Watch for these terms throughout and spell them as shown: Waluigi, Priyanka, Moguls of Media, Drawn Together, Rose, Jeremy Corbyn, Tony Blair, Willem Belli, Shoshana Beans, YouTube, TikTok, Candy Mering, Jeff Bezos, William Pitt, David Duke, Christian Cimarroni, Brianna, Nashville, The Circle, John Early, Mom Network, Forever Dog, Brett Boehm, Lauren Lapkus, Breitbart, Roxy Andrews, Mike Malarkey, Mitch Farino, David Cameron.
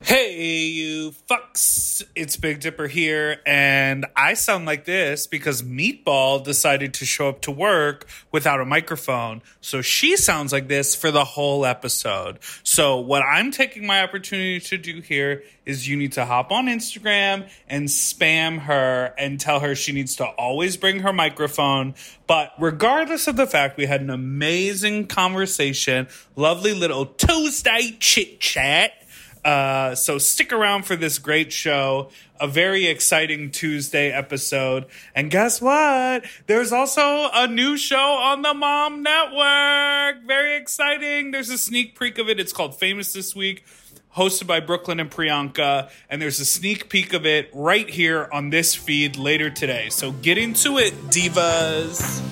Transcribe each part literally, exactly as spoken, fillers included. Hey, you fucks. It's Big Dipper here, and I sound like this because Meatball decided to show up to work without a microphone, so she sounds like this for the whole episode. So what I'm taking my opportunity to do here is you need to hop on Instagram and spam her and tell her she needs to always bring her microphone. But regardless of the fact, we had an amazing conversation, lovely little Tuesday chit-chat. Uh, so stick around for this great show, a very exciting Tuesday episode. And guess what? There's also a new show on the Mom Network. Very exciting. There's a sneak peek of it. It's called Famous This Week, hosted by Brooklyn and Priyanka. And there's a sneak peek of it right here on this feed later today. So get into it, divas.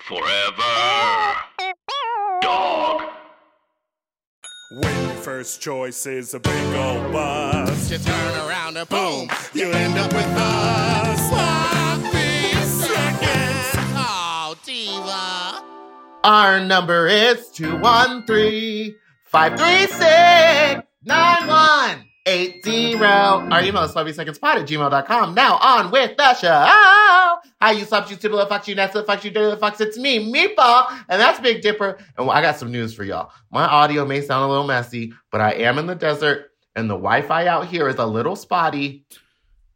Forever Dog. When your first choice is a big old bus, you turn around and boom, you end up with us. twenty seconds. Oh, diva. Our number is two one three, five three six, nine one eight zero. Are you most lovely second spot at gmail dot com. Now on with the show. Hi, you slaps, you toodle, fucks, you nessa, fucks, you dirty, fucks. It's me, Meatball, and that's Big Dipper. And I got some news for y'all. My audio may sound a little messy, but I am in the desert, and the Wi-Fi out here is a little spotty.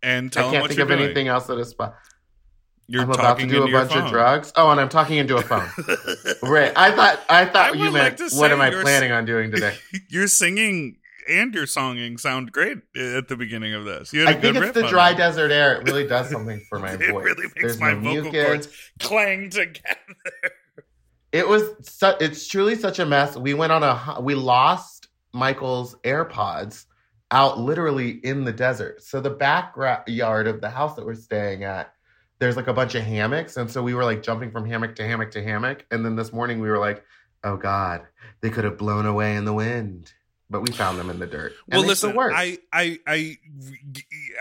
And tell I can't them what think you're of doing. Anything else at a spot. You're I'm about to do a bunch phone. Of drugs. Oh, and I'm talking into a phone. Right? I thought I thought I you meant like what am I planning s- on doing today? You're singing. And your songing sound great at the beginning of this. You had a I good think it's the dry that. Desert air. It really does something for my it voice. It really makes There's my no vocal cords clang together. It was. Su- it's truly such a mess. We went on a. We lost Michael's AirPods out literally in the desert. So the backyard of the house that we're staying at, there's like a bunch of hammocks, and so we were like jumping from hammock to hammock to hammock. And then this morning we were like, "Oh God, they could have blown away in the wind." But we found them in the dirt. And well, listen, I, I, I,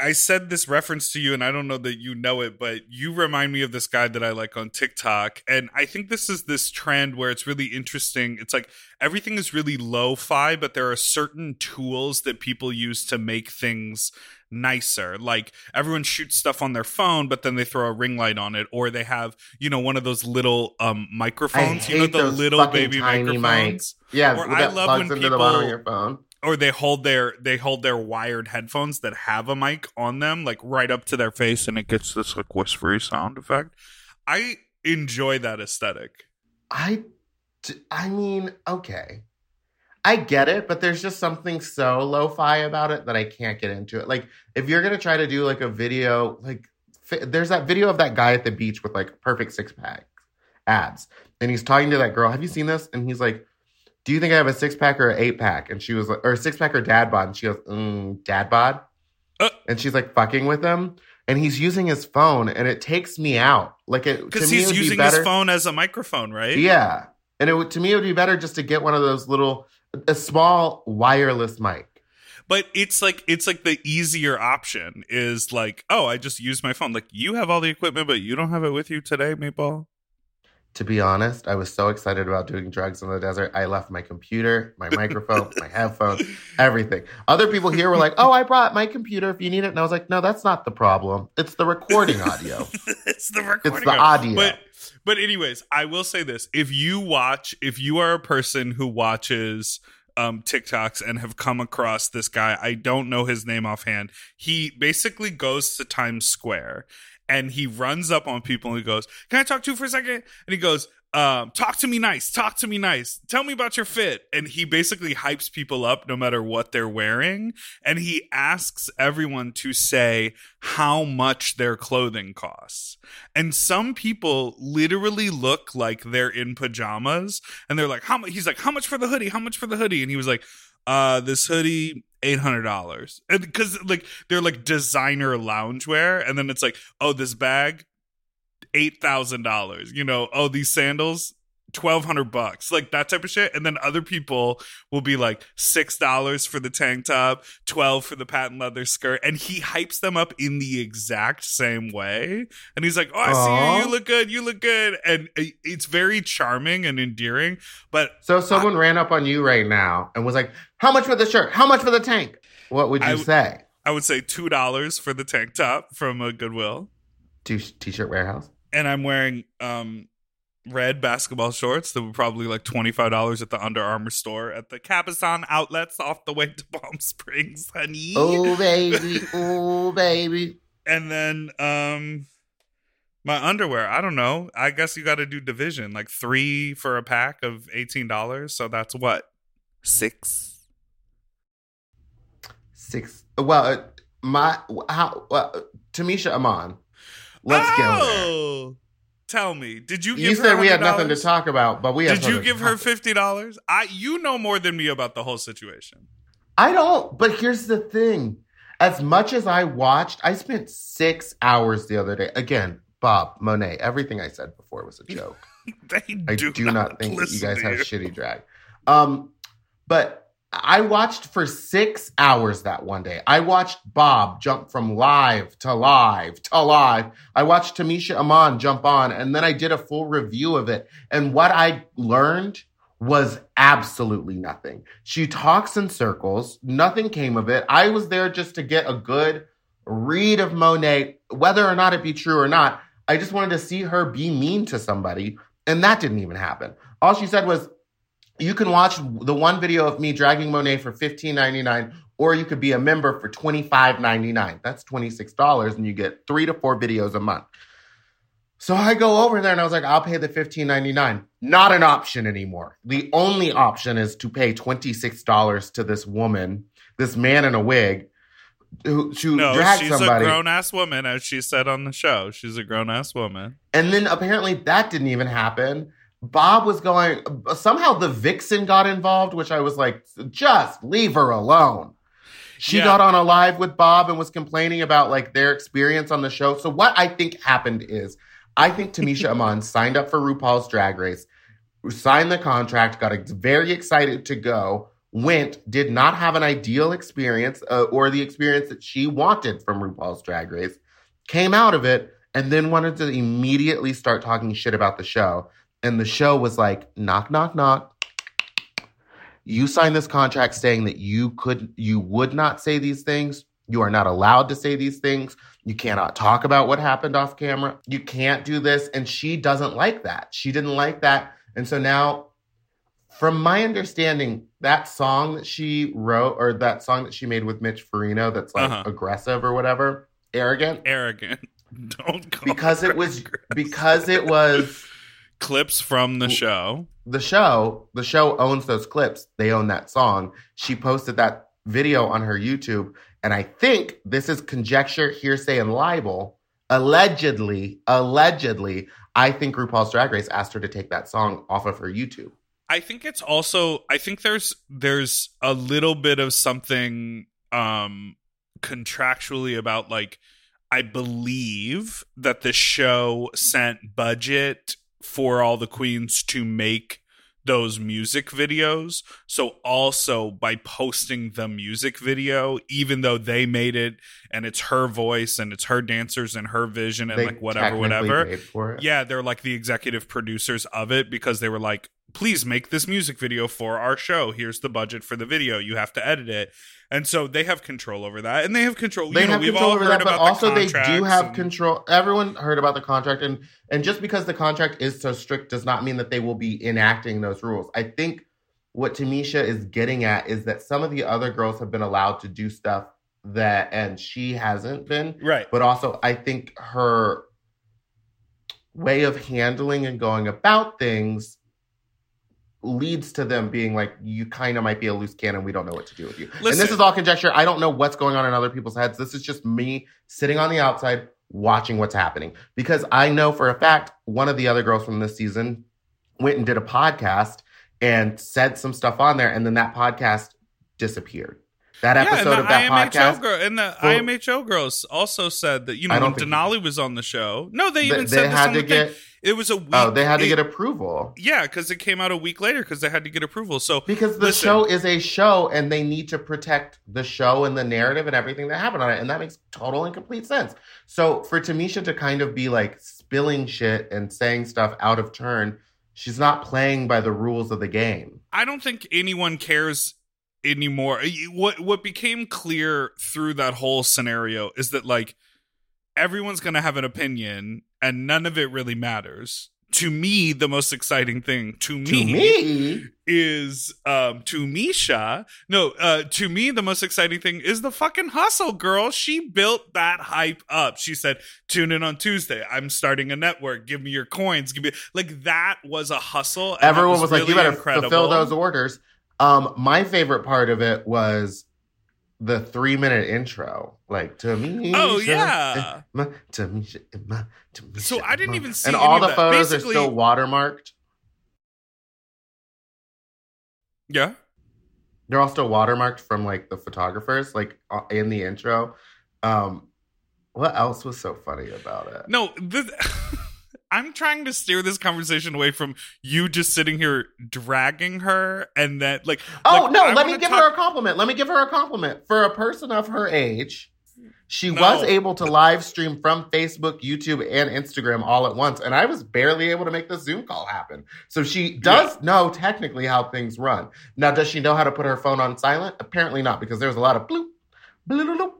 I said this reference to you, and I don't know that you know it, but you remind me of this guy that I like on TikTok. And I think this is this trend where it's really interesting. It's like everything is really lo-fi, but there are certain tools that people use to make things nicer. Like everyone shoots stuff on their phone, but then they throw a ring light on it, or they have, you know, one of those little um microphones, you know, the little baby microphones. Yeah, or I love when people, the bottom of your phone. Or they hold their they hold their wired headphones that have a mic on them, like right up to their face, and it gets this like whispery sound effect. I enjoy that aesthetic. I, I mean, okay. I get it, but there's just something so lo-fi about it that I can't get into it. Like, if you're going to try to do, like, a video, like, fi- there's that video of that guy at the beach with, like, perfect six-pack abs. And he's talking to that girl. Have you seen this? And he's like, do you think I have a six-pack or an eight-pack? And she was like, or a six-pack or dad bod? And she goes, mm, dad bod? Uh, and she's, like, fucking with him. And he's using his phone, and it takes me out. Like, it because he's me, using be his phone as a microphone, right? Yeah. And it to me, it would be better just to get one of those little... a small wireless mic. But it's like it's like the easier option is like, oh, I just use my phone. Like, you have all the equipment, but you don't have it with you today, Meatball? To be honest, I was so excited about doing drugs in the desert. I left my computer, my microphone, my headphones, everything. Other people here were like, oh, I brought my computer if you need it. And I was like, no, that's not the problem. It's the recording audio. It's the recording It's the audio. audio. But, but anyways, I will say this. If you watch, if you are a person who watches um, TikToks and have come across this guy, I don't know his name offhand. He basically goes to Times Square. And he runs up on people and he goes, can I talk to you for a second? And he goes, um, talk to me nice, talk to me nice, tell me about your fit. And he basically hypes people up no matter what they're wearing. And he asks everyone to say how much their clothing costs. And some people literally look like they're in pajamas. And they're like, how much? He's like, how much for the hoodie? How much for the hoodie? And he was like, uh, this hoodie... eight hundred dollars, because like they're like designer loungewear, and then it's like, oh, this bag, eight thousand dollars, you know, oh, these sandals, twelve hundred bucks, like that type of shit. And then other people will be like six dollars for the tank top, twelve for the patent leather skirt, and he hypes them up in the exact same way. And he's like, oh, I Aww. see you, you look good, you look good, and it's very charming and endearing. But so, someone I, ran up on you right now and was like, "How much for the shirt? How much for the tank?" What would you I w- say? I would say two dollars for the tank top from a Goodwill T- t-shirt warehouse, and I'm wearing um. red basketball shorts that were probably like twenty-five dollars at the Under Armour store at the Cabazon outlets off the way to Palm Springs, honey. Oh, baby. Oh, baby. And then um, my underwear. I don't know. I guess you got to do division. Like three for a pack of eighteen dollars. So that's what? Six? Six. Well, my how uh, Tamisha Iman. Let's oh! go there. Tell me, did you give you her You said we had nothing to talk about, but we had Did you give her fifty dollars? I you know more than me about the whole situation. I don't, but here's the thing. As much as I watched, I spent six hours the other day. Again, Bob, Monet, everything I said before was a joke. they I do, do not, not think that you guys have you. shitty drag. Um, but I watched for six hours that one day. I watched Bob jump from live to live to live. I watched Tamisha Iman jump on, and then I did a full review of it. And what I learned was absolutely nothing. She talks in circles. Nothing came of it. I was there just to get a good read of Monet, whether or not it be true or not. I just wanted to see her be mean to somebody, and that didn't even happen. All she said was, you can watch the one video of me dragging Monet for fifteen ninety-nine, or you could be a member for twenty-five ninety-nine. That's twenty-six dollars, and you get three to four videos a month. So I go over there, and I was like, I'll pay the fifteen ninety-nine. Not an option anymore. The only option is to pay twenty-six dollars to this woman, this man in a wig, who to no, drag she's somebody. A grown-ass woman, as she said on the show. She's a grown-ass woman. And then apparently that didn't even happen. Bob was going, somehow the vixen got involved, which I was like, just leave her alone. She yeah. got on a live with Bob and was complaining about like their experience on the show. So what I think happened is, I think Tamisha Iman signed up for RuPaul's Drag Race, signed the contract, got very excited to go, went, did not have an ideal experience uh, or the experience that she wanted from RuPaul's Drag Race, came out of it, and then wanted to immediately start talking shit about the show. And the show was like, knock, knock, knock. You signed this contract saying that you could, you would not say these things. You are not allowed to say these things. You cannot talk about what happened off camera. You can't do this. And she doesn't like that. She didn't like that. And so now, from my understanding, that song that she wrote, or that song that she made with Mitch Farino that's like uh-huh. aggressive or whatever, arrogant. Arrogant. Don't call because it was aggressive. Because it was... clips from the show. The show. The show owns those clips. They own that song. She posted that video on her YouTube. And I think this is conjecture, hearsay, and libel. Allegedly, allegedly, I think RuPaul's Drag Race asked her to take that song off of her YouTube. I think it's also, I think there's there's a little bit of something um, contractually about, like, I believe that the show sent budget for all the queens to make those music videos. So also by posting the music video, even though they made it and it's her voice and it's her dancers and her vision and they like whatever, whatever. Paid for it. Yeah, they're like the executive producers of it because they were like, please make this music video for our show. Here's the budget for the video. You have to edit it. And so they have control over that. And they have control. They you know, have we've control all over heard that, about but also the they do have and... control. Everyone heard about the contract. And, and just because the contract is so strict does not mean that they will be enacting those rules. I think what Tamisha is getting at is that some of the other girls have been allowed to do stuff that, and she hasn't been. Right. But also I think her way of handling and going about things leads to them being like, you kind of might be a loose cannon. We don't know what to do with you. Listen, and this is all conjecture. I don't know what's going on in other people's heads. This is just me sitting on the outside watching what's happening. Because I know for a fact one of the other girls from this season went and did a podcast and said some stuff on there. And then that podcast disappeared. That episode yeah, of that I M H O podcast. Girl, and the for, I M H O girls also said that, you know, when Denali was on the show. No, they even they, said they this had on to the get, thing. It was a week. Oh, they had to it, get approval. Yeah, because it came out a week later because they had to get approval. So Because the listen, show is a show and they need to protect the show and the narrative and everything that happened on it. And that makes total and complete sense. So for Tamisha to kind of be like spilling shit and saying stuff out of turn, she's not playing by the rules of the game. I don't think anyone cares anymore. What what became clear through that whole scenario is that, like, everyone's going to have an opinion and none of it really matters. To me, the most exciting thing to me, to me? is um, to Misha. No, uh, to me, the most exciting thing is the fucking hustle, girl. She built that hype up. She said, tune in on Tuesday. I'm starting a network. Give me your coins. Give me like that was a hustle. And everyone was, was really like, you better incredible. fulfill those orders. Um, my favorite part of it was the three-minute intro. Like, Tamisha. Oh, yeah. Ima, Tamisha, Ima, Tamisha, so I didn't Ima. even see And any all the that. photos Basically, are still watermarked. Yeah. They're all still watermarked from, like, the photographers, like, in the intro. Um, what else was so funny about it? No, the... I'm trying to steer this conversation away from you just sitting here dragging her and that like... Oh, like, no, I let me give talk- her a compliment. Let me give her a compliment. For a person of her age, she no. was able to live stream from Facebook, YouTube, and Instagram all at once. And I was barely able to make the Zoom call happen. So she does yeah. know technically how things run. Now, does she know how to put her phone on silent? Apparently not, because there's a lot of bloop, bloop,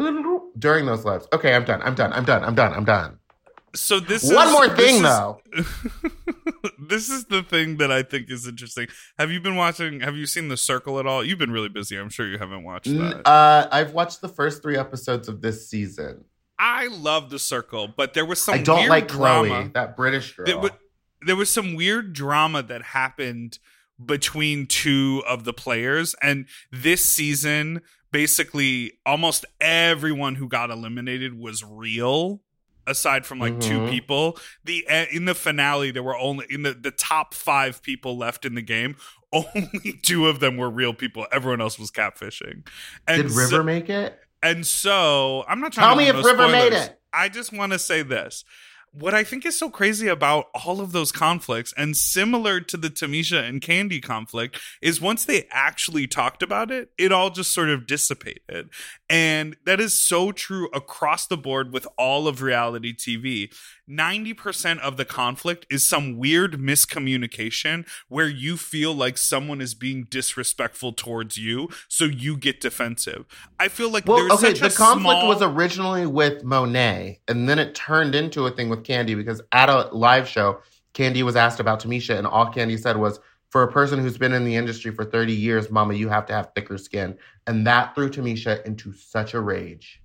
bloop, during those lives. Okay, I'm done. I'm done. I'm done. I'm done. I'm done. So this one is, more thing, this though. Is, this is the thing that I think is interesting. Have you been watching? Have you seen The Circle at all? You've been really busy. I'm sure you haven't watched that. Uh, I've watched the first three episodes of this season. I love The Circle, but there was some. I don't weird like Chloe, drama, that British girl. There was, there was some weird drama that happened between two of the players, and this season, basically, almost everyone who got eliminated was real. Aside from like mm-hmm. two people, the in the finale there were only in the, the top five people left in the game. Only two of them were real people. Everyone else was catfishing. And Did River so, make it? And so I'm not trying. Tell to me if River spoilers. made it. I just want to say this. What I think is so crazy about all of those conflicts, and similar to the Tamisha and Candy conflict, is once they actually talked about it, it all just sort of dissipated. And that is so true across the board with all of reality T V. ninety percent of the conflict is some weird miscommunication where you feel like someone is being disrespectful towards you, so you get defensive. I feel like well, there's okay, such the a conflict small... was originally with Monet, and then it turned into a thing with Candy, because at a live show, Candy was asked about Tamisha, and all Candy said was, for a person who's been in the industry for thirty years, mama, you have to have thicker skin. And that threw Tamisha into such a rage.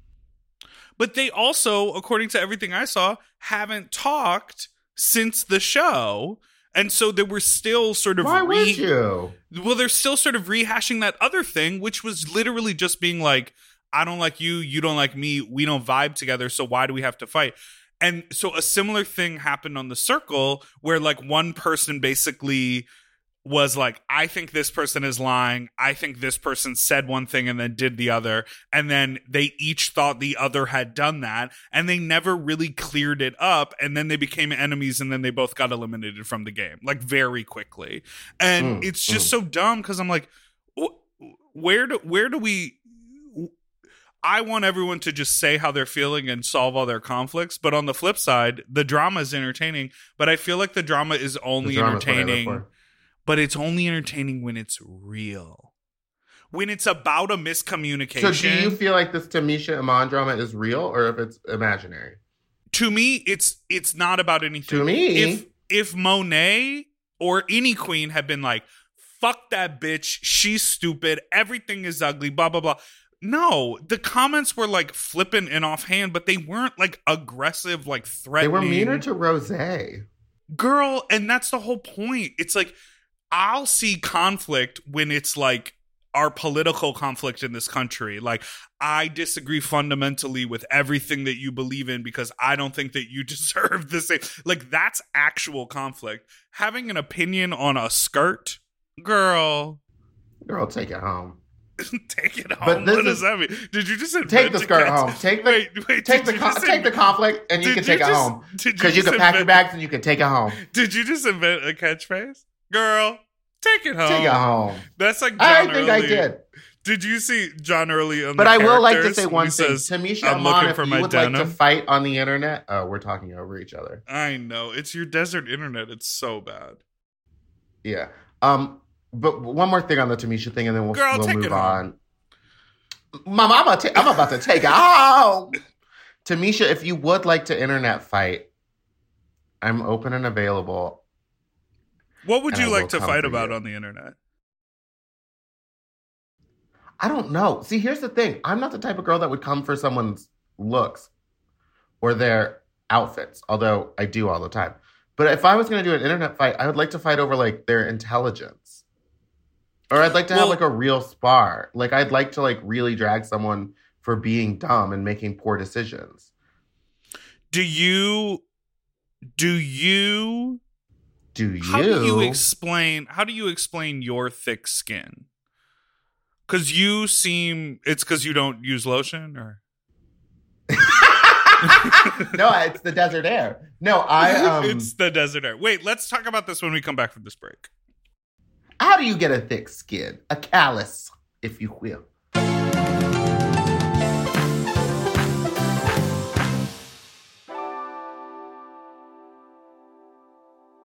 But they also, according to everything I saw, haven't talked since the show. And so they were still sort of... Why re- would you? Well, they're still sort of rehashing that other thing, which was literally just being like, I don't like you, you don't like me, we don't vibe together, so why do we have to fight? And so a similar thing happened on The Circle where, like, one person basically... was like, I think this person is lying. I think this person said one thing and then did the other. And then they each thought the other had done that. And they never really cleared it up. And then they became enemies. And then they both got eliminated from the game, like, very quickly. And mm, it's just mm. so dumb because I'm like, where do, where do we... I want everyone to just say how they're feeling and solve all their conflicts. But on the flip side, the drama is entertaining. But I feel like the drama is only entertaining... But it's only entertaining when it's real. When it's about a miscommunication. So do you feel like this Tamisha Iman drama is real or if it's imaginary? To me, it's it's not about anything. To me. If, if Monet or any queen had been like, fuck that bitch, she's stupid, everything is ugly, blah, blah, blah. No, the comments were like flippant and offhand, but they weren't like aggressive, like threatening. They were meaner to Rose. Girl, and that's the whole point. It's like, I'll see conflict when it's like our political conflict in this country. Like, I disagree fundamentally with everything that you believe in because I don't think that you deserve the same. Like, that's actual conflict. Having an opinion on a skirt, girl. Girl, take it home. Take it home. What does that mean? Did you just take the skirt home? Take the wait, wait, take the con- take the conflict, and you can take it home because you can pack your bags and you can take it home. Did you just invent a catchphrase, girl? Take it home. Take it home. That's like John Early. I think I did. Did you see John Early on the characters? But I will like to say one thing. Tamisha Iman, if you would like to fight on the internet, oh, we're talking over each other. I know, it's your desert internet. It's so bad. Yeah. Um. But one more thing on the Tamisha thing, and then we'll, Girl, we'll move on. Mama, I'm about, to, I'm about to take it home. Tamisha, if you would like to internet fight, I'm open and available. What would you I like to fight about you. on the internet? I don't know. See, here's the thing. I'm not the type of girl that would come for someone's looks or their outfits, although I do all the time. But if I was going to do an internet fight, I would like to fight over, like, their intelligence. Or I'd like to have, well, like, a real spar. Like, I'd like to, like, really drag someone for being dumb and making poor decisions. Do you... Do you... Do you... How do you explain... How do you explain your thick skin? Because you seem... It's because you don't use lotion, or... No, it's the desert air. No, I... Um... It's the desert air. Wait, let's talk about this when we come back from this break. How do you get a thick skin? A callus, if you will.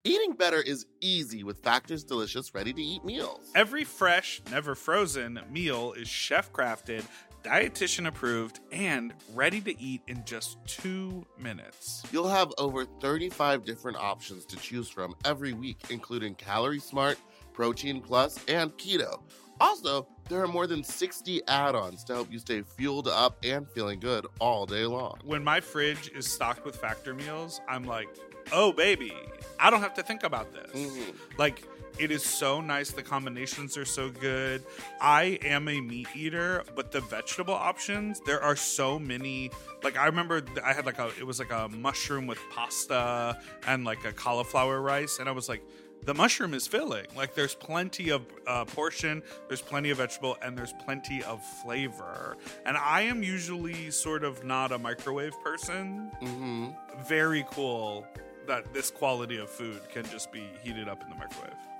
Eating better is easy with Factor's delicious, ready-to-eat meals. Every fresh, never frozen meal is chef-crafted, dietitian approved, and ready to eat in just two minutes. You'll have over thirty-five different options to choose from every week, including Calorie Smart, Protein Plus, and Keto. Also, there are more than sixty add-ons to help you stay fueled up and feeling good all day long. When my fridge is stocked with Factor meals, I'm like, oh, baby, I don't have to think about this. Mm-hmm. Like, it is so nice. The combinations are so good. I am a meat eater, but the vegetable options, there are so many. Like, I remember I had like a, it was like a mushroom with pasta and like a cauliflower rice. And I was like, the mushroom is filling. Like, there's plenty of uh, portion, there's plenty of vegetable, and there's plenty of flavor. And I am usually sort of not a microwave person. Mm-hmm. Very cool that this quality of food can just be heated up in the microwave.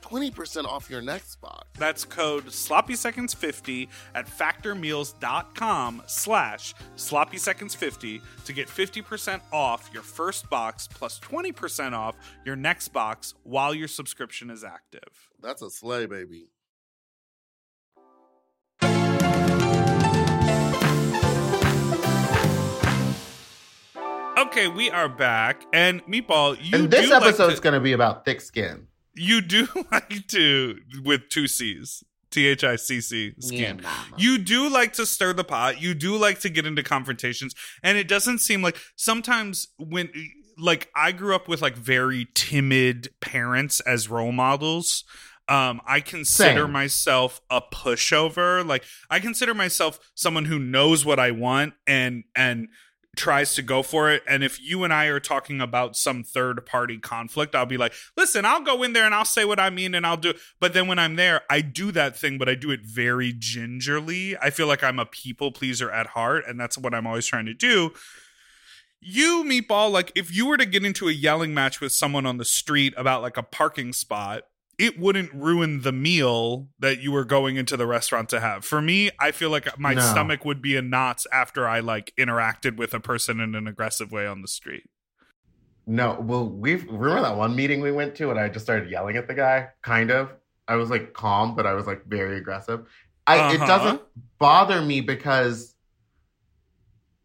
twenty percent off your next box. That's code sloppy seconds fifty at factor meals dot com slash sloppy seconds fifty to get fifty percent off your first box plus twenty percent off your next box while your subscription is active. That's a slay, baby. Okay, we are back. And Meatball, you And this do episode's like to- going to be about thick skin. You do like to, with two C's, T H I C C scheme. Yeah, you do like to stir the pot. You do like to get into confrontations. And it doesn't seem like sometimes when, like, I grew up with, like, very timid parents as role models. Um, I consider Same. myself a pushover. Like, I consider myself someone who knows what I want and and tries to go for it. And if you and I are talking about some third party conflict, I'll be like, listen, I'll go in there and I'll say what I mean and I'll do it. But then when I'm there, I do that thing, but I do it very gingerly. I feel like I'm a people pleaser at heart, and that's what I'm always trying to do. You, Meatball, like, if you were to get into a yelling match with someone on the street about, like, a parking spot, it wouldn't ruin the meal that you were going into the restaurant to have. For me, I feel like my no. stomach would be in knots after I, like, interacted with a person in an aggressive way on the street. No, well, we've remember that one meeting we went to and I just started yelling at the guy, kind of. I was, like, calm, but I was, like, very aggressive. I, uh-huh. It doesn't bother me because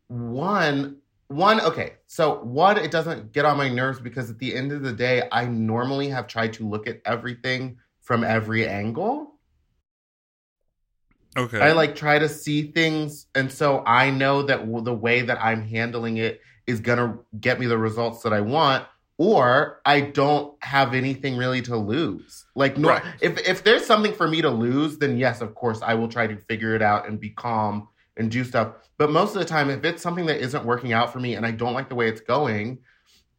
one... One, okay, so one, it doesn't get on my nerves because at the end of the day, I normally have tried to look at everything from every angle. Okay. I, like, try to see things, and so I know that the way that I'm handling it is going to get me the results that I want, or I don't have anything really to lose. Like, no, right. if, if there's something for me to lose, then yes, of course, I will try to figure it out and be calm and do stuff. But most of the time, if it's something that isn't working out for me and I don't like the way it's going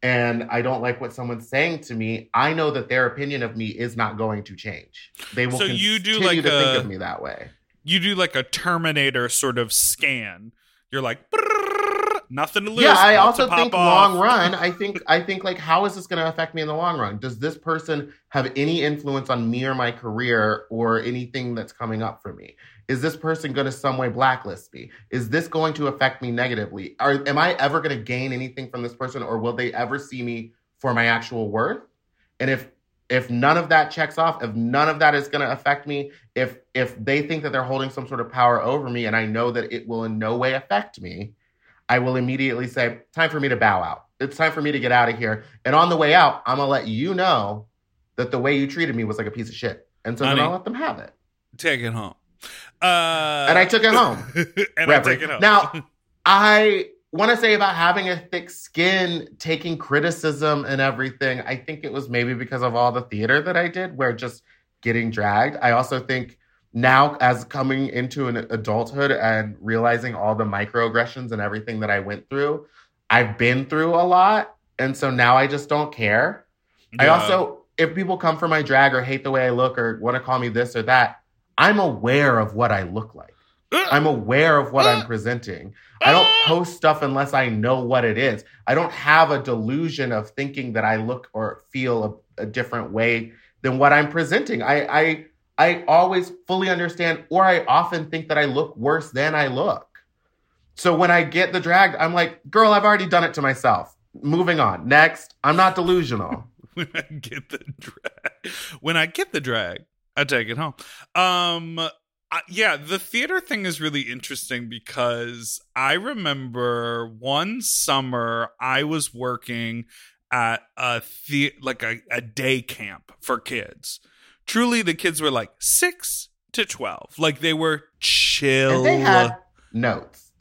and I don't like what someone's saying to me, I know that their opinion of me is not going to change. They will so continue you do like to a, think of me that way. You do like a Terminator sort of scan. You're like, nothing to lose. Yeah, I also think off. long run, I think, I think like, how is this going to affect me in the long run? Does this person have any influence on me or my career or anything that's coming up for me? Is this person going to some way blacklist me? Is this going to affect me negatively? Are, am I ever going to gain anything from this person, or will they ever see me for my actual worth? And if if none of that checks off, if none of that is going to affect me, if if they think that they're holding some sort of power over me and I know that it will in no way affect me, I will immediately say, time for me to bow out. It's time for me to get out of here. And on the way out, I'm going to let you know that the way you treated me was like a piece of shit. And so I then mean, I'll let them have it. Take it home. Uh, and I took it home. and I took it home. Now, I want to say about having a thick skin, taking criticism and everything. I think it was maybe because of all the theater that I did, where just getting dragged. I also think now, as coming into an adulthood and realizing all the microaggressions and everything that I went through, I've been through a lot. And so now I just don't care. Yeah. I also, if people come for my drag or hate the way I look or want to call me this or that, I'm aware of what I look like. I'm aware of what I'm presenting. I don't post stuff unless I know what it is. I don't have a delusion of thinking that I look or feel a, a different way than what I'm presenting. I, I, I always fully understand, or I often think that I look worse than I look. So when I get the drag, I'm like, girl, I've already done it to myself. Moving on. Next. I'm not delusional. When I get the drag. When I get the drag. I take it home. Um, I, yeah, the theater thing is really interesting because I remember one summer I was working at a the- like a, a day camp for kids. Truly, the kids were like six to twelve. Like, they were chill. And they had notes.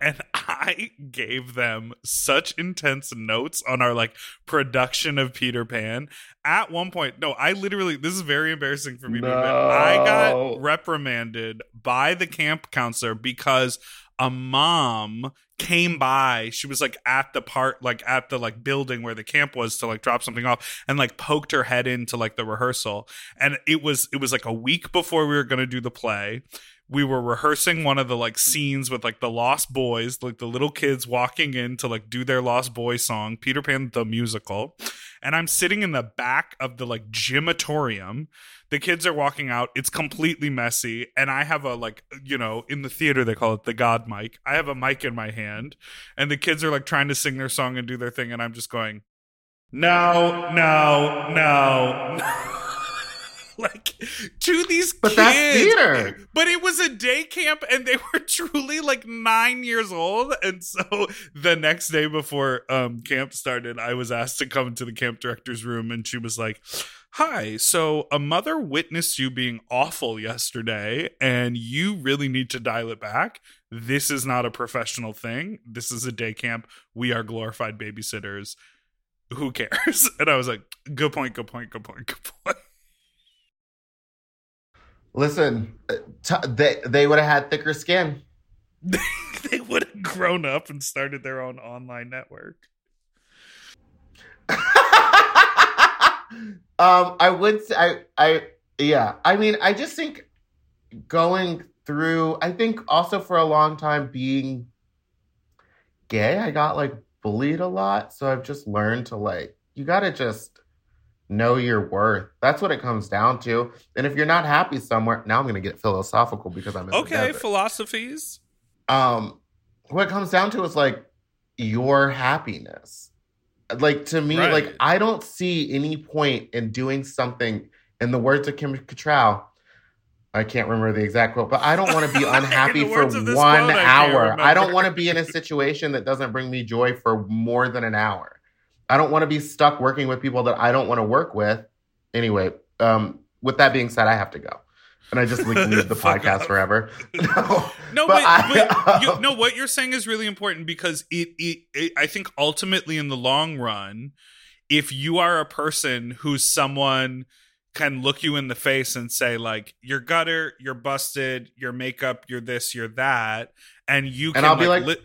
And I gave them such intense notes on our, like, production of Peter Pan. At one point, no, I literally, this is very embarrassing for me. No. To admit, I got reprimanded by the camp counselor because a mom came by. She was, like, at the part, like, at the, like, building where the camp was to, like, drop something off, and, like, poked her head into, like, the rehearsal. And it was, it was like a week before we were going to do the play. We were rehearsing one of the, like, scenes with, like, the Lost Boys, like, the little kids walking in to, like, do their Lost Boy song, Peter Pan the Musical. And I'm sitting in the back of the, like, gymatorium. The kids are walking out. It's completely messy. And I have a, like, you know, in the theater, they call it the God mic. I have a mic in my hand. And the kids are, like, trying to sing their song and do their thing. And I'm just going, no, no, no, no. Like, to these but kids. But that's theater. But it was a day camp, and they were truly, like, nine years old. And so the next day before um, camp started, I was asked to come to the camp director's room, and she was like, hi, so a mother witnessed you being awful yesterday and you really need to dial it back. This is not a professional thing. This is a day camp. We are glorified babysitters. Who cares? And I was like, good point, good point, good point, good point. Listen, t- they, they would have had thicker skin. They would have grown up and started their own online network. um, I would say, I, I, yeah. I mean, I just think going through, I think also for a long time being gay, I got like bullied a lot. So I've just learned to like, you got to just know your worth. That's what it comes down to. And if you're not happy somewhere, now I'm going to get philosophical because I'm in the desert. Okay, philosophies. Um, what it comes down to is like your happiness. Like to me, right. Like I don't see any point in doing something. In the words of Kim Cattrall, I can't remember the exact quote, but I don't want to be unhappy for one world, hour. I, I don't want to be in a situation that doesn't bring me joy for more than an hour. I don't want to be stuck working with people that I don't want to work with. Anyway, um, with that being said, I have to go. And I just like leave the podcast up. Forever. No, no but, but, I, but you, no, what you're saying is really important because it, it, it. I think ultimately in the long run, if you are a person who someone can look you in the face and say like, you're gutter, you're busted, your makeup, you're this, you're that, and you can and I'll like, be like li-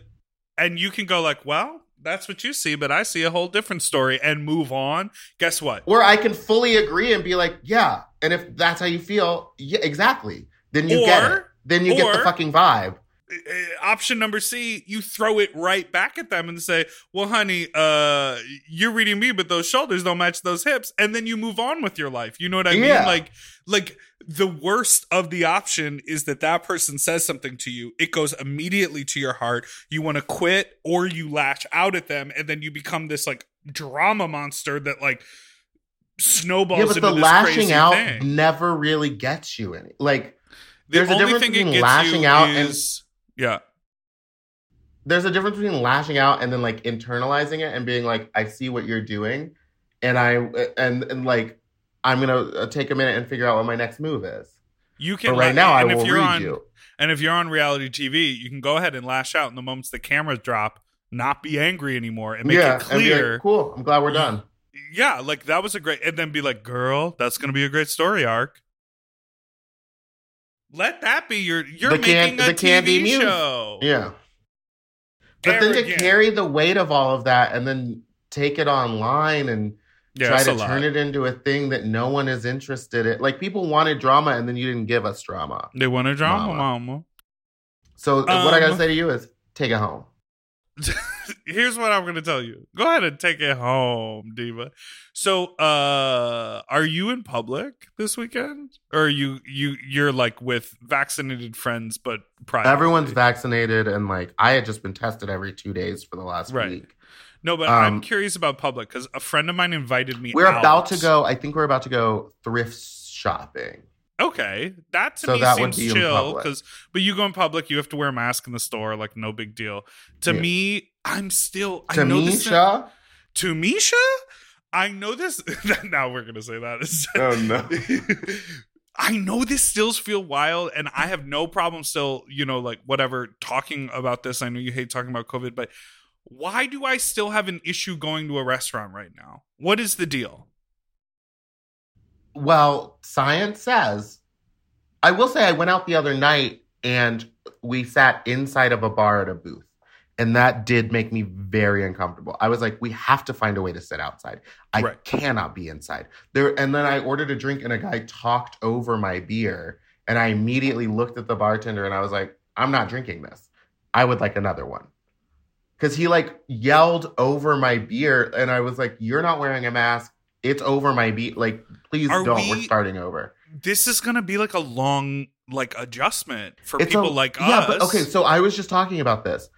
and you can go like, well, that's what you see, but I see a whole different story and move on. Guess what? Or I can fully agree and be like, yeah. And if that's how you feel, yeah, exactly. Then you or, get it. Then you or, get the fucking vibe. Option number C, you throw it right back at them and say, well, honey, uh, you're reading me, but those shoulders don't match those hips. And then you move on with your life. You know what I yeah. mean? Like, like the worst of the option is that that person says something to you. It goes immediately to your heart. You want to quit or you lash out at them. And then you become this like drama monster that like, snowballs yeah, but into the this lashing crazy out thing. Never really gets you any. Like, the there's only a difference thing between lashing out is, and yeah. There's a difference between lashing out and then like internalizing it and being like, I see what you're doing, and I and and like I'm gonna take a minute and figure out what my next move is. You can but right now. I will read on, you. And if you're on reality T V, you can go ahead and lash out in the moments the cameras drop. Not be angry anymore and make yeah, it clear. Like, cool. I'm glad we're done. Yeah, like that was a great, and then be like, girl, that's going to be a great story arc. Let that be your, you're the making can, a the T V candy show. Muse. Yeah. But Arrogant. Then to carry the weight of all of that and then take it online and yeah, try to turn it into a thing that no one is interested in. Like people wanted drama and then you didn't give us drama. They wanted drama, mama. mama. So um, what I got to say to you is take it home. Here's what I'm going to tell you. Go ahead and take it home, Diva. So, uh, are you in public this weekend? Or are you, you, you're like with vaccinated friends, but private? Everyone's vaccinated. And like, I had just been tested every two days for the last right. week. No, but um, I'm curious about public because a friend of mine invited me We're out. about to go. I think we're about to go thrift shopping. Okay, that to so me that seems be chill. Because, but you go in public, you have to wear a mask in the store. Like, no big deal. To yeah. me, I'm still. Tamisha? I know this. Tamisha, I know this. Now we're gonna say that. Oh no. I know this stills feel wild, and I have no problem still. You know, like whatever talking about this. I know you hate talking about COVID, but why do I still have an issue going to a restaurant right now? What is the deal? Well, science says, I will say I went out the other night and we sat inside of a bar at a booth. And that did make me very uncomfortable. I was like, we have to find a way to sit outside. I right. cannot be inside. There. And then I ordered a drink and a guy talked over my beer. And I immediately looked at the bartender and I was like, I'm not drinking this. I would like another one. Because he like yelled over my beer. And I was like, you're not wearing a mask. It's over my beat. Like, please Are don't. We, We're starting over. This is going to be like a long, like, adjustment for it's people a, like yeah, us. But, okay, so I was just talking about this.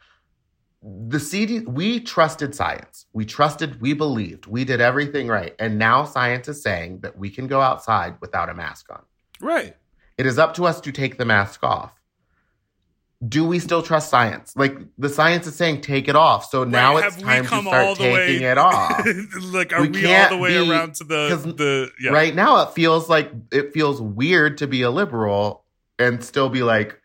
The C D, we trusted science. We trusted, we believed. We did everything right. And now science is saying that we can go outside without a mask on. Right. It is up to us to take the mask off. do we still trust science? Like, the science is saying take it off. So now right. it's time to start taking way, it off. Like, are we, we all the way be, around to the... the yeah. Right now, it feels like it feels weird to be a liberal and still be, like,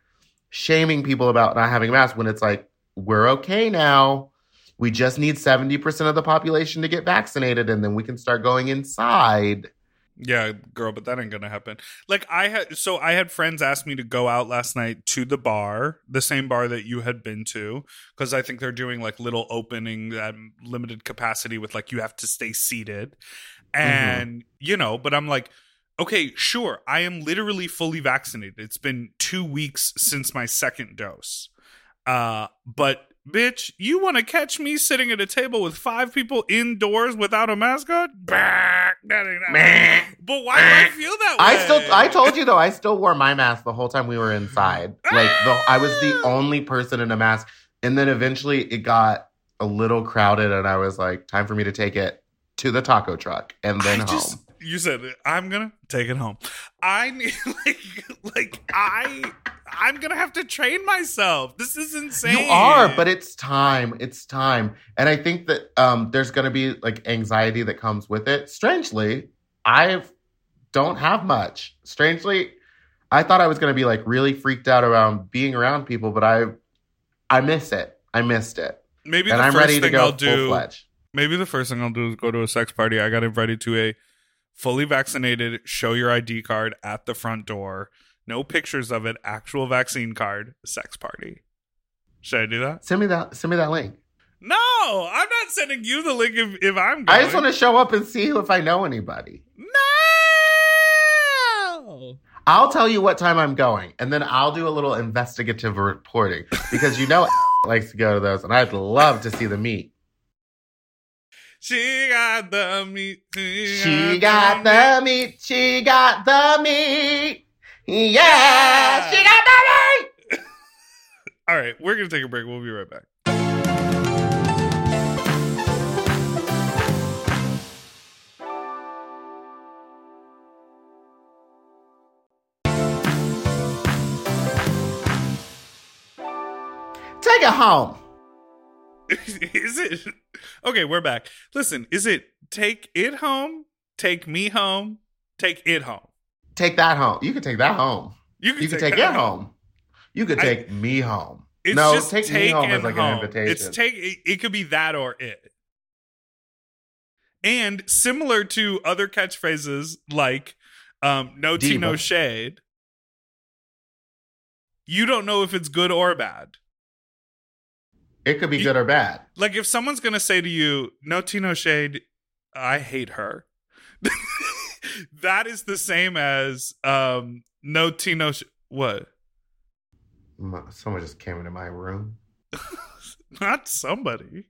shaming people about not having masks when it's like, we're okay now. We just need seventy percent of the population to get vaccinated, and then we can start going inside. Yeah, girl, but that ain't gonna happen. Like, I had, so I had friends ask me to go out last night to the bar, the same bar that you had been to, because I think they're doing like little opening at limited capacity with like you have to stay seated, and mm-hmm. you know. But I'm like, okay, sure, I am literally fully vaccinated. It's been two weeks since my second dose, uh, but. Bitch, you want to catch me sitting at a table with five people indoors without a mascot? Bah, that ain't that. But why do I feel that way? I still, I told you though, I still wore my mask the whole time we were inside. Like, the, I was the only person in a mask. And then eventually it got a little crowded and I was like, time for me to take it to the taco truck and then I home. Just, you said, I'm going to take it home. I need, like, like I... I'm going to have to train myself. This is insane. You are, but it's time. It's time. And I think that um, there's going to be like anxiety that comes with it. Strangely, I don't have much. Strangely, I thought I was going to be like really freaked out around being around people, but I I miss it. I missed it. Maybe and the I'm first ready thing to go I'll do. Full-fledged. Maybe the first thing I'll do is go to a sex party. I got invited to a fully vaccinated, show your I D card at the front door. No pictures of it. Actual vaccine card. Sex party. Should I do that? Send me that. Send me that link. No, I'm not sending you the link if, if I'm going. I just want to show up and see if I know anybody. No. I'll tell you what time I'm going, and then I'll do a little investigative reporting because you know likes to go to those, and I'd love to see the meat. She got the meat. She got the meat. She got the meat. Yeah, she got that right. All right, we're going to take a break. We'll be right back. Take it home. Is it? Okay, we're back. Listen, is it take it home? Take me home? Take it home? Take that home. You can take that home. You can, you can take, take it home. home. You could take I, me home. It's no, just take, take me home is like home. An invitation. It's take. It, it could be that or it. And similar to other catchphrases like um, "No tea, no shade," you don't know if it's good or bad. It could be you, good or bad. Like if someone's gonna say to you, "No tea, no shade," I hate her. That is the same as um, no tea, no sh- what? Someone just came into my room. Not somebody.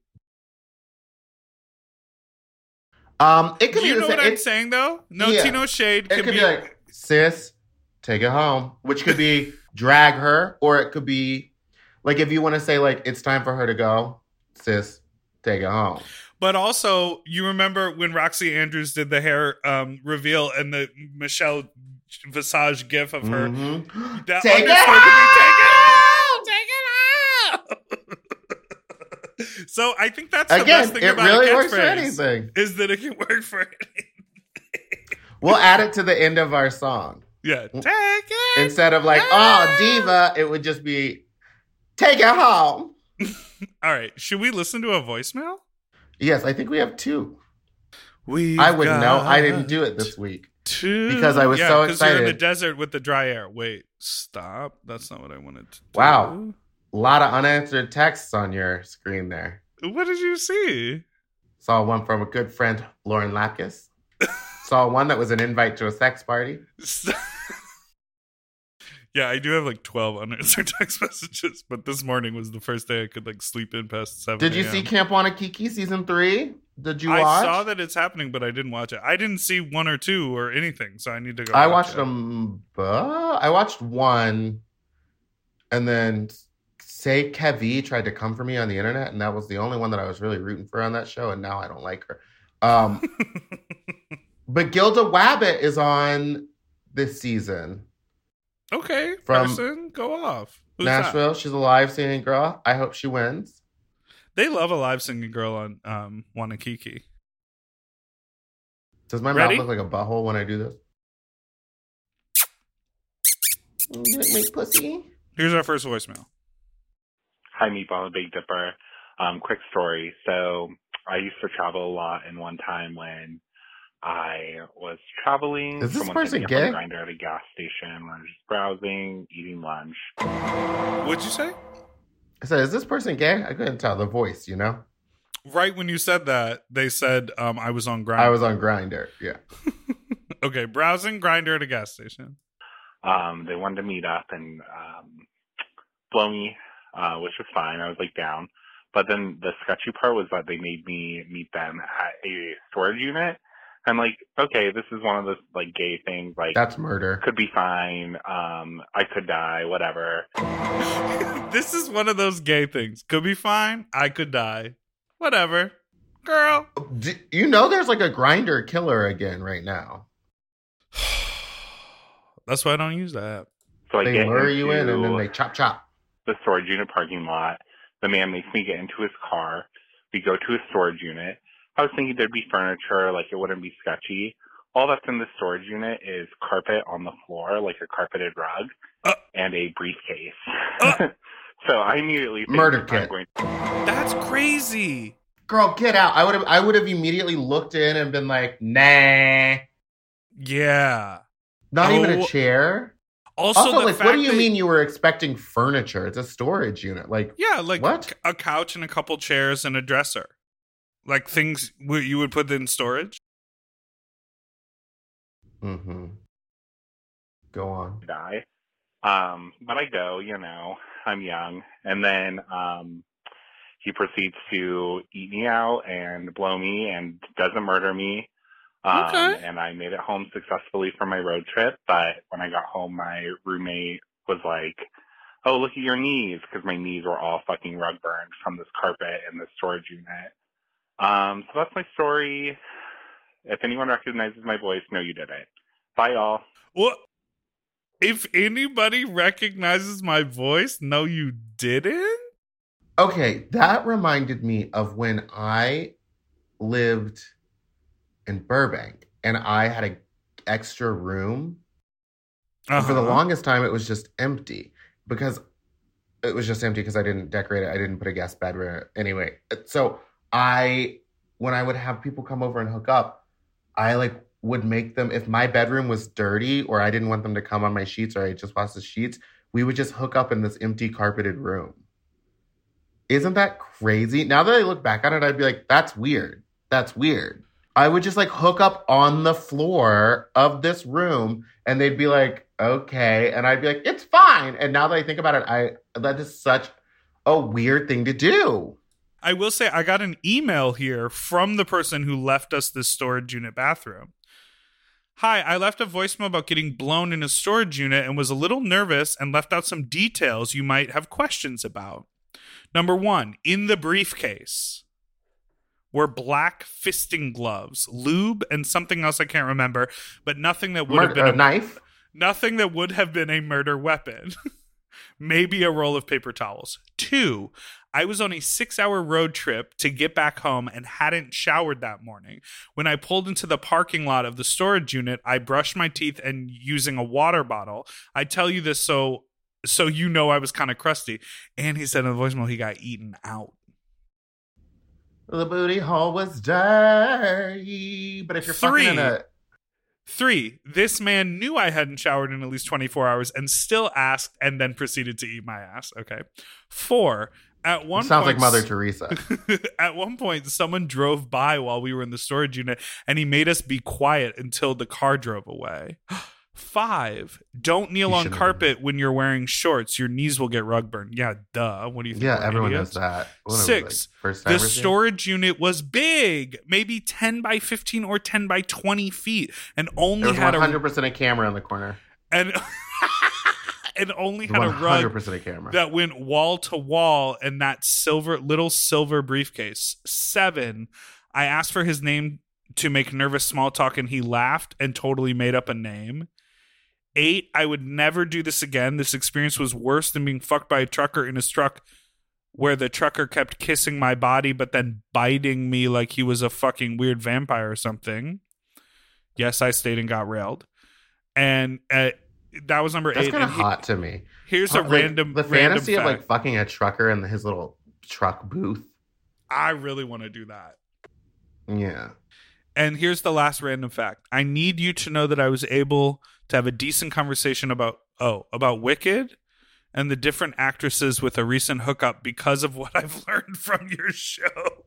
Um, it could you be know the, what it, I'm saying though. No yeah. tea, no shade. It could, could be, be like sis, take it home, which could be drag her, or it could be like if you want to say like it's time for her to go, sis, take it home. But also, you remember when Roxy Andrews did the hair um, reveal and the Michelle Visage gif of her? Mm-hmm. That take, it out! Be, take it out! Take it out! So I think that's Again, the best thing about really a catchphrase. It really works for anything. Is that it can work for anything. We'll add it to the end of our song. Yeah. Take it Instead of like, out! Oh, diva, it would just be, take it home. All right. Should we listen to a voicemail? Yes, I think we have two. We I would know. I didn't do it this week. Two. Because I was yeah, so excited. You're in the desert with the dry air. Wait, stop. That's not what I wanted to do. Wow. A lot of unanswered texts on your screen there. What did you see? Saw one from a good friend, Lauren Lapkus. Saw one that was an invite to a sex party. Yeah, I do have like twelve unanswered text messages, but this morning was the first day I could like sleep in past seven. Did you see Camp Wannakiki season three? Did you watch? I saw that it's happening, but I didn't watch it. I didn't see one or two or anything, so I need to go. I watch watched it. them. Uh, I watched one, and then Sei Kevi tried to come for me on the internet, and that was the only one that I was really rooting for on that show. And now I don't like her. Um, but Gilda Wabbit is on this season. Okay, from Person, go off. Who's Nashville. That? She's a live singing girl. I hope she wins. They love a live singing girl on um, Wannakiki. Does my Ready? mouth look like a butthole when I do this? You look like pussy. Here's our first voicemail. Hi, Meatball and Big Dipper. Um, quick story. So I used to travel a lot, and one time when I was traveling Is this someone person gay? Grindr at a gas station when I was just browsing, eating lunch. What'd you say? I said, is this person gay? I couldn't tell the voice, you know? Right when you said that, they said um, I was on Grindr. I was on Grindr, yeah. Okay, browsing Grindr at a gas station. Um, they wanted to meet up and um, blow me, uh, which was fine. I was like down. But then the sketchy part was that they made me meet them at a storage unit. I'm like, okay, this is one of those like gay things. Like that's murder. Could be fine. Um, I could die. Whatever. This is one of those gay things. Could be fine. I could die. Whatever, girl. Do you know, there's like a Grindr killer again right now. That's why I don't use that. So I they lure you in and then they chop chop. The storage unit parking lot. The man makes me get into his car. We go to a storage unit. I was thinking there'd be furniture, like it wouldn't be sketchy. All that's in the storage unit is carpet on the floor, like a carpeted rug, uh, and a briefcase. Uh, so I immediately murder kit. Going- that's crazy, girl. Get out! I would have, I would have immediately looked in and been like, nah, yeah, not oh, even a chair. Also, also the like, fact what do you that- mean you were expecting furniture? It's a storage unit, like yeah, like what? A couch and a couple chairs and a dresser. Like things you would put in storage? Mm-hmm. Go on. Die. Um, but I go, you know, I'm young. And then um, he proceeds to eat me out and blow me and doesn't murder me. Um, okay. And I made it home successfully from my road trip. But when I got home, my roommate was like, oh, look at your knees. Because my knees were all fucking rug burned from this carpet and the storage unit. Um, so that's my story. If anyone recognizes my voice, no, you didn't. Bye, y'all. Well, if anybody recognizes my voice, no, you didn't? Okay, that reminded me of when I lived in Burbank, and I had an extra room. Uh-huh. For the longest time, it was just empty, because it was just empty because I didn't decorate it. I didn't put a guest bed in it. Anyway, so... I, when I would have people come over and hook up, I like would make them, if my bedroom was dirty or I didn't want them to come on my sheets or I just washed the sheets, we would just hook up in this empty carpeted room. Isn't that crazy? Now that I look back on it, I'd be like, that's weird. That's weird. I would just like hook up on the floor of this room and they'd be like, okay. And I'd be like, it's fine. And now that I think about it, I that is such a weird thing to do. I will say I got an email here from the person who left us this storage unit bathroom. Hi, I left a voicemail about getting blown in a storage unit and was a little nervous and left out some details you might have questions about. Number one, in the briefcase were black fisting gloves, lube, and something else I can't remember, but nothing that would Mur- have been a, a knife. Nothing that would have been a murder weapon. Maybe a roll of paper towels. Two, I was on a six-hour road trip to get back home and hadn't showered that morning. When I pulled into the parking lot of the storage unit, I brushed my teeth and using a water bottle. I tell you this so so you know I was kind of crusty. And he said in the voicemail he got eaten out. The booty hole was dirty. But if you're Three. fucking in a... Three, this man knew I hadn't showered in at least twenty-four hours and still asked and then proceeded to eat my ass. Okay. Four, at one it sounds point, like Mother Teresa. At one point, someone drove by while we were in the storage unit and he made us be quiet until the car drove away. Five, don't kneel you on carpet been. when you're wearing shorts. Your knees will get rug burn. Yeah, duh. What do you think? Yeah, everyone idiots? knows that. What Six, like first the storage seen? unit was big, maybe ten by fifteen or ten by twenty feet, and only there was had one hundred percent a, a camera in the corner. And and only had a rug a camera. that went wall to wall in that silver little silver briefcase. Seven, I asked for his name to make nervous small talk and he laughed and totally made up a name. eight, I would never do this again. This experience was worse than being fucked by a trucker in his truck, where the trucker kept kissing my body but then biting me like he was a fucking weird vampire or something. Yes, I stayed and got railed. And uh, that was number That's eight. That's kind of hot he, to me. Here's uh, a like, random The fantasy random of fact. Like fucking a trucker in his little truck booth. I really want to do that. Yeah. And here's the last random fact. I need you to know that I was able to have a decent conversation about, oh, about Wicked and the different actresses with a recent hookup because of what I've learned from your show.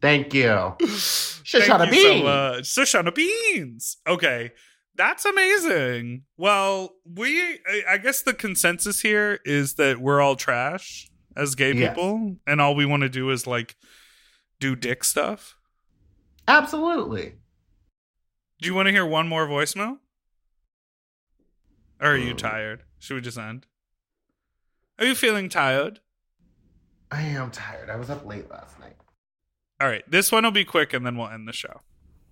Thank you. Shoshana Beans. So Shoshana Beans. Okay. That's amazing. Well, we, I guess the consensus here is that we're all trash as gay yes. people. And all we want to do is like do dick stuff. Absolutely. Do you want to hear one more voicemail? Or are you tired? Should we just end? Are you feeling tired? I am tired. I was up late last night. All right. This one will be quick and then we'll end the show.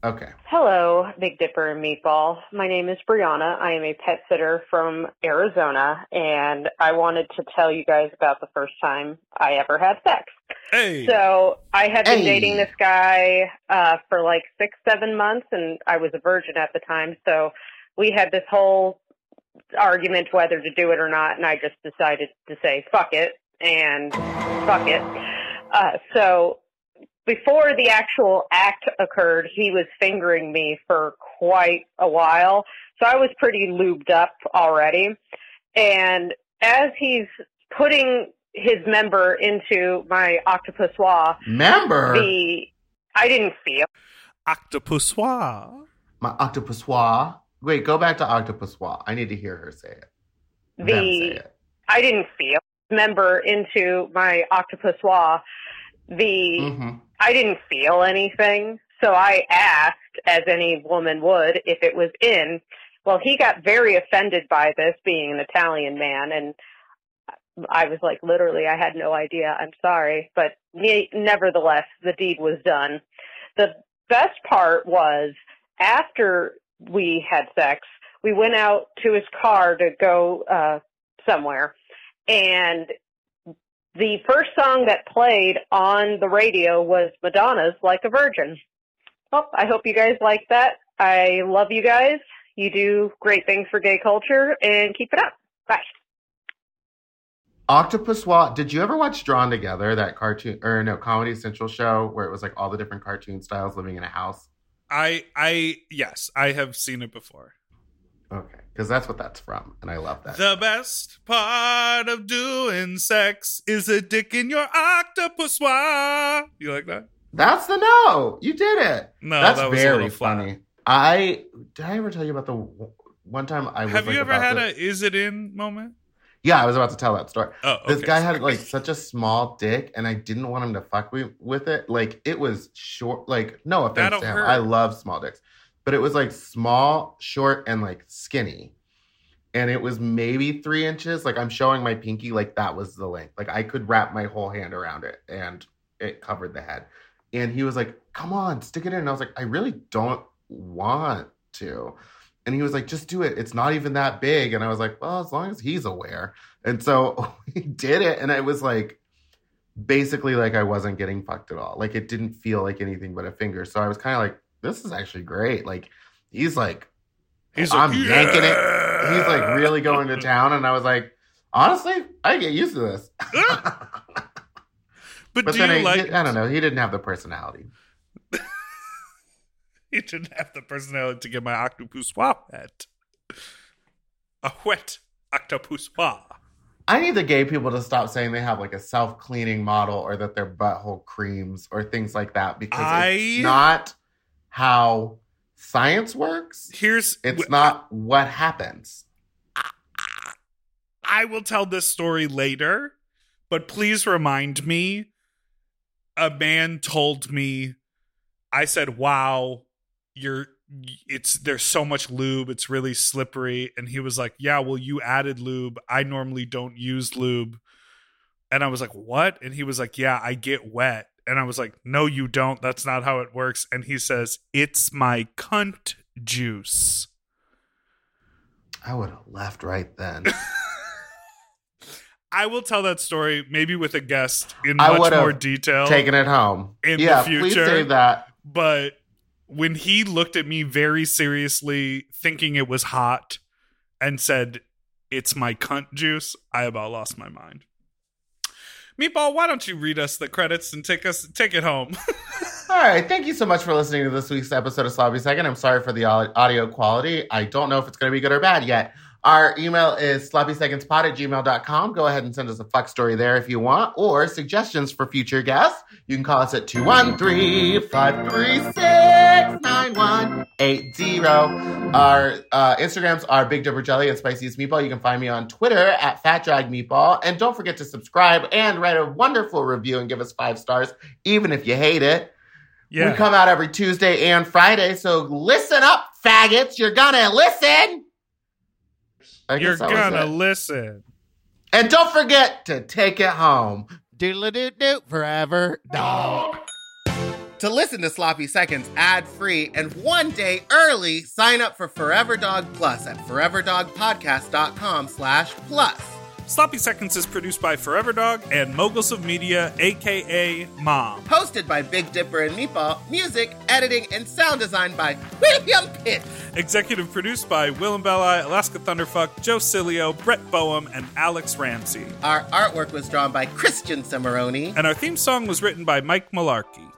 Okay. Hello, Big Dipper and Meatball. My name is Brianna. I am a pet sitter from Arizona, and I wanted to tell you guys about the first time I ever had sex. Hey. So I had been hey. dating this guy uh, for like six, seven months, and I was a virgin at the time. So we had this whole argument whether to do it or not, and I just decided to say, fuck it, and fuck it. Uh, so... Before the actual act occurred, he was fingering me for quite a while, so I was pretty lubed up already. And as he's putting his member into my octopussoir, member, the I didn't feel octopussoir. My octopussoir. Wait, go back to octopussoir. I need to hear her say it. The say it. I didn't feel member into my octopussoir. The mm-hmm. I didn't feel anything, so I asked, as any woman would, if it was in. Well, he got very offended by this, being an Italian man, and I was like, literally, I had no idea. I'm sorry, but ne- nevertheless, the deed was done. The best part was, after we had sex, we went out to his car to go uh, somewhere, and the first song that played on the radio was Madonna's Like a Virgin. Well, I hope you guys like that. I love you guys. You do great things for gay culture, and keep it up. Bye. Octopussoir, did you ever watch Drawn Together, that cartoon, or no, Comedy Central show where it was like all the different cartoon styles living in a house? I, I, yes, I have seen it before. Okay, because that's what that's from, and I love that. The best part of doing sex is a dick in your octopussoir. You like that? That's the no. You did it. No, that's that was very funny. I did. I ever tell you about the one time I was? Have like, you ever had this, a "is it in" moment? Yeah, I was about to tell that story. Oh, okay. This guy had like such a small dick, and I didn't want him to fuck me with it. Like it was short. Like no offense That'll to him, hurt. I love small dicks. But it was like small, short, and like skinny. And it was maybe three inches. Like I'm showing my pinky, like that was the length. Like I could wrap my whole hand around it and it covered the head. And he was like, come on, stick it in. And I was like, I really don't want to. And he was like, just do it. It's not even that big. And I was like, well, as long as he's aware. And so he did it. And it was like, basically like I wasn't getting fucked at all. Like it didn't feel like anything but a finger. So I was kind of like, this is actually great. Like, he's like, he's I'm like, yanking yeah. it. He's like really going to town. And I was like, honestly, I get used to this. but, but do then you I, like... I don't know. He didn't have the personality. He didn't have the personality to get my octopussoir wet. A wet octopussoir. I need the gay people to stop saying they have like a self-cleaning model or that their butthole creams or things like that because I... it's not... how science works. Here's it's wh- not what happens. I will tell this story later, but please remind me. A man told me, I said, wow, you're it's there's so much lube, it's really slippery. And he was like, yeah, well, you added lube. I normally don't use lube. And I was like, what? And he was like, yeah, I get wet. And I was like, no, you don't. That's not how it works. And he says, it's my cunt juice. I would have left right then. I will tell that story maybe with a guest in I much more detail. Taken it home in yeah, the future. Please save that. But when he looked at me very seriously, thinking it was hot, and said, "It's my cunt juice," I about lost my mind. Meatball, why don't you read us the credits and take us take it home? All right. Thank you so much for listening to this week's episode of Sloppy Second. I'm sorry for the audio quality. I don't know if it's going to be good or bad yet. Our email is sloppysecondspod at gmail dot com. Go ahead and send us a fuck story there if you want, or suggestions for future guests. You can call us at two one three, five three six, nine one eight zero. Our uh, Instagrams are Big Dipper Jelly and Spiciest Meatball. You can find me on Twitter at FatDragMeatball. And don't forget to subscribe and write a wonderful review and give us five stars, even if you hate it. Yeah. We come out every Tuesday and Friday, so listen up, faggots. You're gonna listen. You're gonna listen. And don't forget to take it home. Doodle doo doo forever dog. To listen to Sloppy Seconds ad-free and one day early, sign up for Forever Dog Plus at foreverdogpodcast dot com slash plus. Sloppy Seconds is produced by Forever Dog and Moguls of Media, a k a. Mom. Hosted by Big Dipper and Meatball. Music, editing, and sound design by William Pitt. Executive produced by Willem Belli, Alaska Thunderfuck, Joe Cilio, Brett Boehm, and Alex Ramsey. Our artwork was drawn by Christian Cimarroni. And our theme song was written by Mike Malarkey.